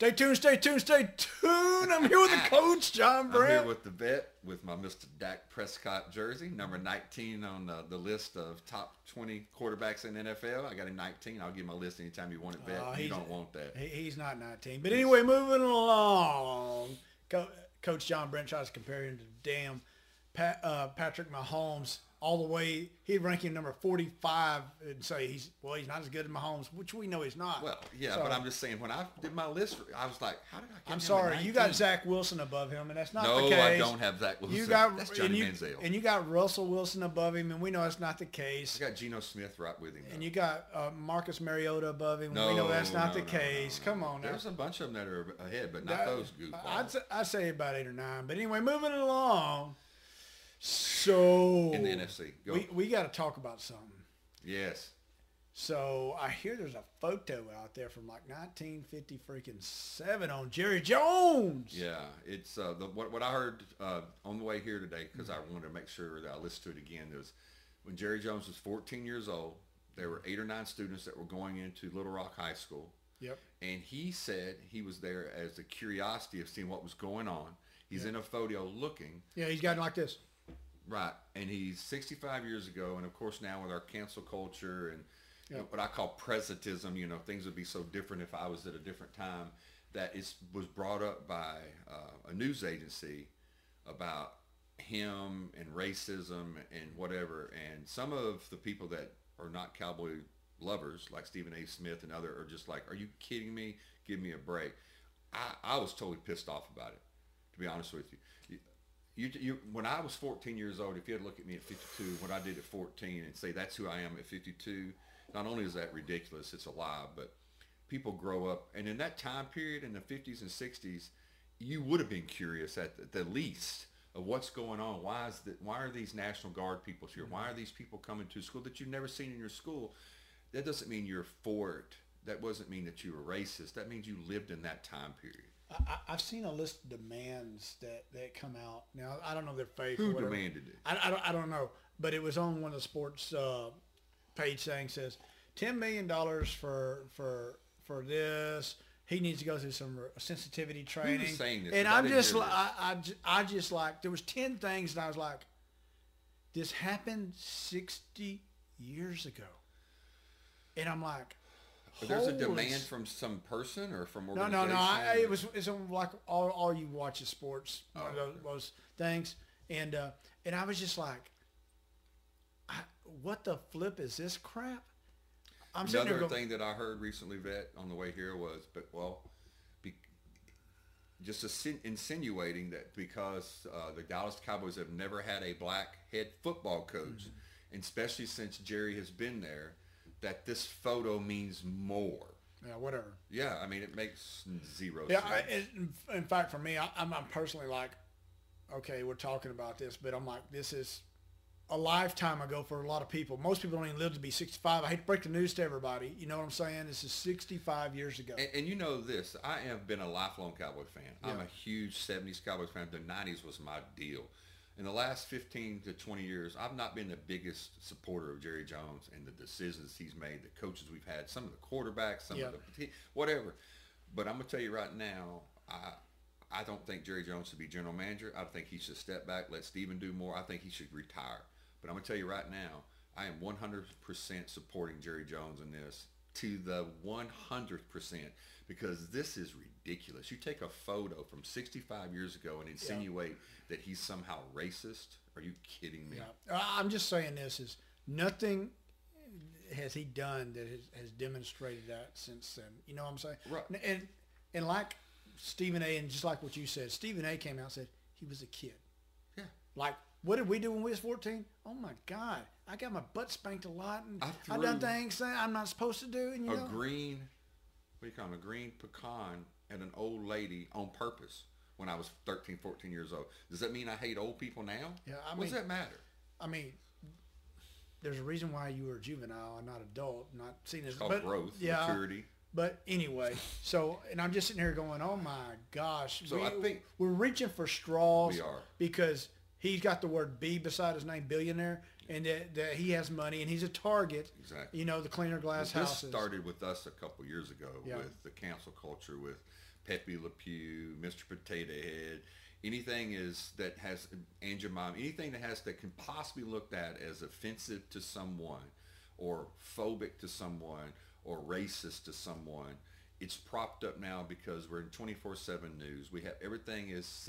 Stay tuned, stay tuned, stay tuned. I'm here with the coach, John Brent. I'm here with the vet, with my Mr. Dak Prescott jersey, number 19 on the list of top 20 quarterbacks in the NFL. I got him 19. I'll give my list anytime you want it, vet. You don't want that. He's not 19. But anyway, moving along. Coach John Brent tries to compare him to damn Patrick Mahomes all the way. He'd rank him number 45 and say he's not as good as Mahomes, which we know he's not. Well, yeah, so, but I'm just saying, when I did my list, I was like, how did I get him? I'm sorry, you got Zach Wilson above him, and that's not the case. No, I don't have Zach Wilson. That's Johnny Manziel. And you got Russell Wilson above him, and we know that's not the case. You got Geno Smith right with him. Though. And you got Marcus Mariota above him, and we know that's not the case. No. Come on now. There's a bunch of them that are ahead, but not those goofballs. I'd say about 8 or 9. But anyway, moving along. So in the NFC, we got to talk about something. Yes. So I hear there's a photo out there from like 1957 on Jerry Jones. Yeah, it's what I heard on the way here today, because I wanted to make sure that I listened to it again. There's when Jerry Jones was 14 years old, there were 8 or 9 students that were going into Little Rock High School. Yep. And he said he was there as the curiosity of seeing what was going on. He's in a photo looking. Yeah, he's gotten like this. Right, and he's 65 years ago, and of course now with our cancel culture and you know, what I call presentism, you know, things would be so different if I was at a different time, that it was brought up by a news agency about him and racism and whatever, and some of the people that are not cowboy lovers, like Stephen A. Smith and other, are just like, are you kidding me? Give me a break. I was totally pissed off about it, to be honest with you. When I was 14 years old, if you had looked at me at 52, what I did at 14 and say that's who I am at 52, not only is that ridiculous, it's a lie, but people grow up. And in that time period in the 50s and 60s, you would have been curious at the least of what's going on. Why are these National Guard people here? Why are these people coming to school that you've never seen in your school? That doesn't mean you're for it. That doesn't mean that you were racist. That means you lived in that time period. I've seen a list of demands that come out. Now, I don't know their fake. Who demanded it? I don't know. But it was on one of the sports page saying, says, $10 million for this. He needs to go through some sensitivity training. Who's saying this? And I'm just like, I just like, there was 10 things, and I was like, this happened 60 years ago. And I'm like, but there's a demand from some person or from organization? No. It's like all you watch is sports, one of those things. And I was just like, what the flip is this crap? Another thing that I heard recently, Vet, on the way here was, just insinuating that because the Dallas Cowboys have never had a black head football coach, and especially since Jerry has been there, that this photo means more. Yeah, whatever. Yeah, I mean, it makes zero sense. Yeah, in fact, for me, I'm personally like, okay, we're talking about this, but I'm like, this is a lifetime ago for a lot of people. Most people don't even live to be 65. I hate to break the news to everybody. You know what I'm saying? This is 65 years ago. And you know this. I have been a lifelong Cowboy fan. Yeah. I'm a huge 70s Cowboys fan. The 90s was my deal. In the last 15 to 20 years, I've not been the biggest supporter of Jerry Jones and the decisions he's made, the coaches we've had, some of the quarterbacks, some of the whatever. But I'm going to tell you right now, I don't think Jerry Jones should be general manager. I think he should step back, let Steven do more. I think he should retire. But I'm going to tell you right now, I am 100% supporting Jerry Jones in this to the 100%, because this is ridiculous. You take a photo from 65 years ago and insinuate that he's somehow racist. Are you kidding me? Yeah. I'm just saying, this is nothing has he done that has demonstrated that since then. You know what I'm saying? Right. And like Stephen A. and just like what you said, Stephen A. came out and said he was a kid. Yeah. Like, what did we do when we was 14? Oh, my God. I got my butt spanked a lot. And I've done things that I'm not supposed to do. And a green pecan at an old lady on purpose when I was 13, 14 years old. Does that mean I hate old people now? Yeah, what does that matter? I mean, there's a reason why you were a juvenile and not adult. Not seen as called growth, maturity. But anyway, and I'm just sitting here going, oh, my gosh. So I think we're reaching for straws. We are. Because he's got the word B beside his name, billionaire, and that he has money, and he's a target. Exactly. You know, the cleaner glass houses. This started with us a couple years ago with the cancel culture, with Pepe Le Pew, Mr. Potato Head, anything is that has, and your mom, anything that has, that can possibly looked at as offensive to someone or phobic to someone or racist to someone, it's propped up now because we're in 24/7 news. We have everything is,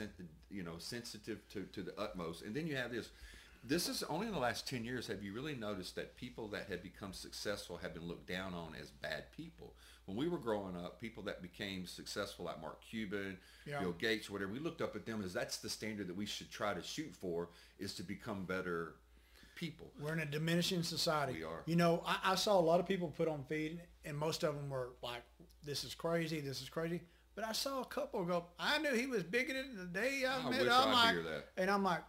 you know, sensitive to the utmost. And then you have this. This is only in the last 10 years have you really noticed that people that have become successful have been looked down on as bad people. When we were growing up, people that became successful like Mark Cuban, Bill Gates, or whatever, we looked up at them as that's the standard that we should try to shoot for, is to become better people. We're in a diminishing society. We are. You know, I saw a lot of people put on feed, and most of them were like, this is crazy, this is crazy. But I saw a couple go, I knew he was bigoted the day I met him. I'm like,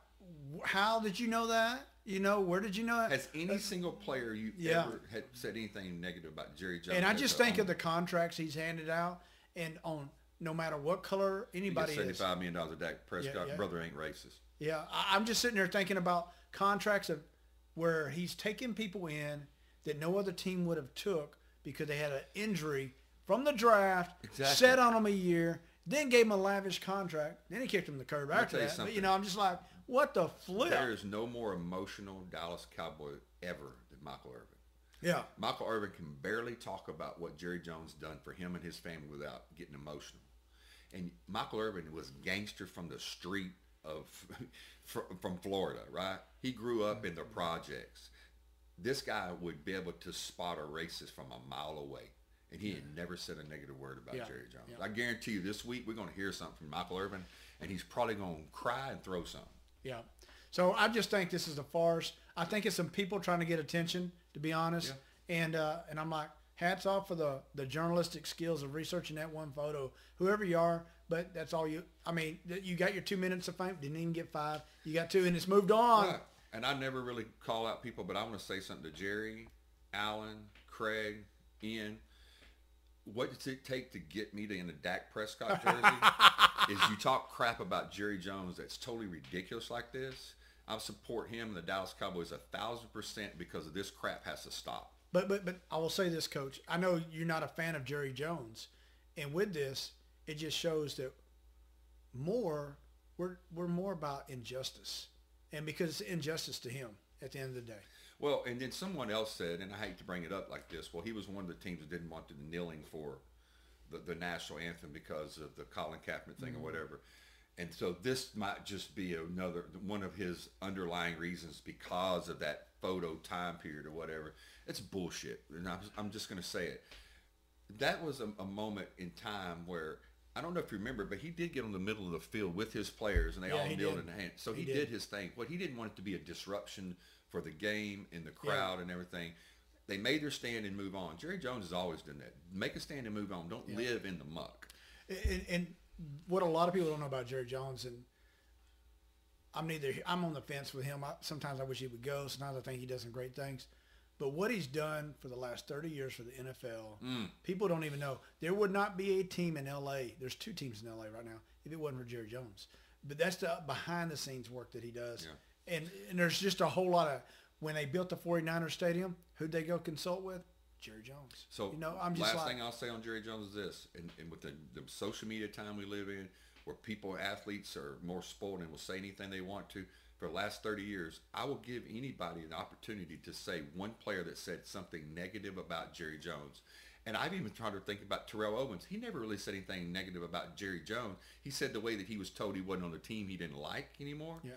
how did you know that? You know, where did you know that? Has any single player you ever had said anything negative about Jerry Jones? And I just think of the contracts he's handed out, and on no matter what color anybody is. $75 million to Dak Prescott, brother ain't racist. Yeah, I'm just sitting there thinking about contracts of where he's taking people in that no other team would have took because they had an injury from the draft, set on them a year, then gave him a lavish contract, then he kicked him the curb after that. But, you know, I'm just like, what the flip? There is no more emotional Dallas Cowboy ever than Michael Irvin. Yeah. Michael Irvin can barely talk about what Jerry Jones done for him and his family without getting emotional. And Michael Irvin was gangster from the street from Florida, right? He grew up in the projects. This guy would be able to spot a racist from a mile away. And he had never said a negative word about Jerry Jones. Yeah. I guarantee you this week we're going to hear something from Michael Irvin, and he's probably going to cry and throw something. Yeah. So I just think this is a farce. I think it's some people trying to get attention, to be honest. Yeah. And I'm like, hats off for the journalistic skills of researching that one photo. Whoever you are, but that's all you – I mean, you got your 2 minutes of fame. Didn't even get 5. You got 2, and it's moved on. Right. And I never really call out people, but I want to say something to Jerry, Alan, Craig, Ian. What does it take to get me to in a Dak Prescott jersey? Is you talk crap about Jerry Jones that's totally ridiculous like this. I support him and the Dallas Cowboys 1,000% because of this crap has to stop. But I will say this, Coach. I know you're not a fan of Jerry Jones, and with this, it just shows that we're more about injustice, and because it's injustice to him at the end of the day. Well, and then someone else said, and I hate to bring it up like this, well, he was one of the teams that didn't want the kneeling for the national anthem because of the Colin Kaepernick thing or whatever. And so this might just be another one of his underlying reasons because of that photo time period or whatever. It's bullshit. And I'm just going to say it. That was a moment in time where, I don't know if you remember, but he did get on the middle of the field with his players, and they all kneeled in the hand. So he did his thing. Well, he didn't want it to be a disruption for the game and the crowd and everything. They made their stand and move on. Jerry Jones has always done that. Make a stand and move on. Don't live in the muck. And what a lot of people don't know about Jerry Jones, and I'm on the fence with him. Sometimes I wish he would go. Sometimes I think he does some great things. But what he's done for the last 30 years for the NFL, people don't even know. There would not be a team in L.A. There's 2 teams in L.A. right now if it wasn't for Jerry Jones. But that's the behind-the-scenes work that he does. Yeah. And there's just a whole lot of, when they built the 49er stadium, who'd they go consult with? Jerry Jones. So, you know, I'm just last thing I'll say on Jerry Jones is this, and with the social media time we live in, where people, athletes are more spoiled and will say anything they want to, for the last 30 years, I will give anybody an opportunity to say one player that said something negative about Jerry Jones. And I've even tried to think about Terrell Owens. He never really said anything negative about Jerry Jones. He said the way that he was told he wasn't on the team he didn't like anymore. Yeah.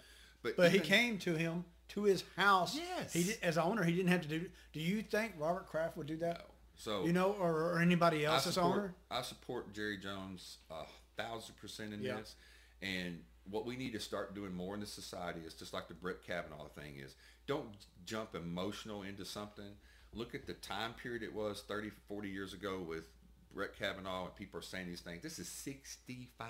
But even, he came to him, to his house. Yes. He did, as an owner, he didn't have to do. Do you think Robert Kraft would do that? No. So, you know, or anybody else as owner? I support Jerry Jones 1,000% in this. And what we need to start doing more in the society is just like the Brett Kavanaugh thing is, don't jump emotional into something. Look at the time period it was 30, 40 years ago with Brett Kavanaugh, and people are saying these things. This is 65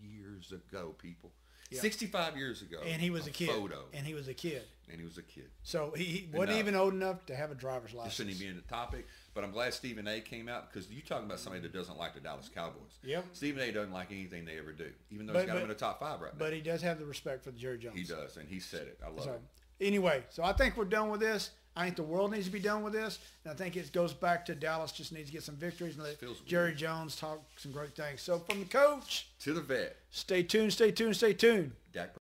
years ago, people. Yeah. 65 years ago, and he was a kid. Photo. And he was a kid. And he was a kid. So he wasn't even old enough to have a driver's license. Shouldn't even be in the topic. But I'm glad Stephen A. came out, because you're talking about somebody that doesn't like the Dallas Cowboys. Yep. Stephen A. doesn't like anything they ever do, even though he's got him in the top 5 right now. But he does have the respect for Jerry Jones. He does, and he said it. I love it. Anyway, so I think we're done with this. I think the world needs to be done with this, and I think it goes back to Dallas just needs to get some victories and let Jerry Jones talk some great things. So from the coach to the vet, stay tuned, stay tuned, stay tuned. Dak.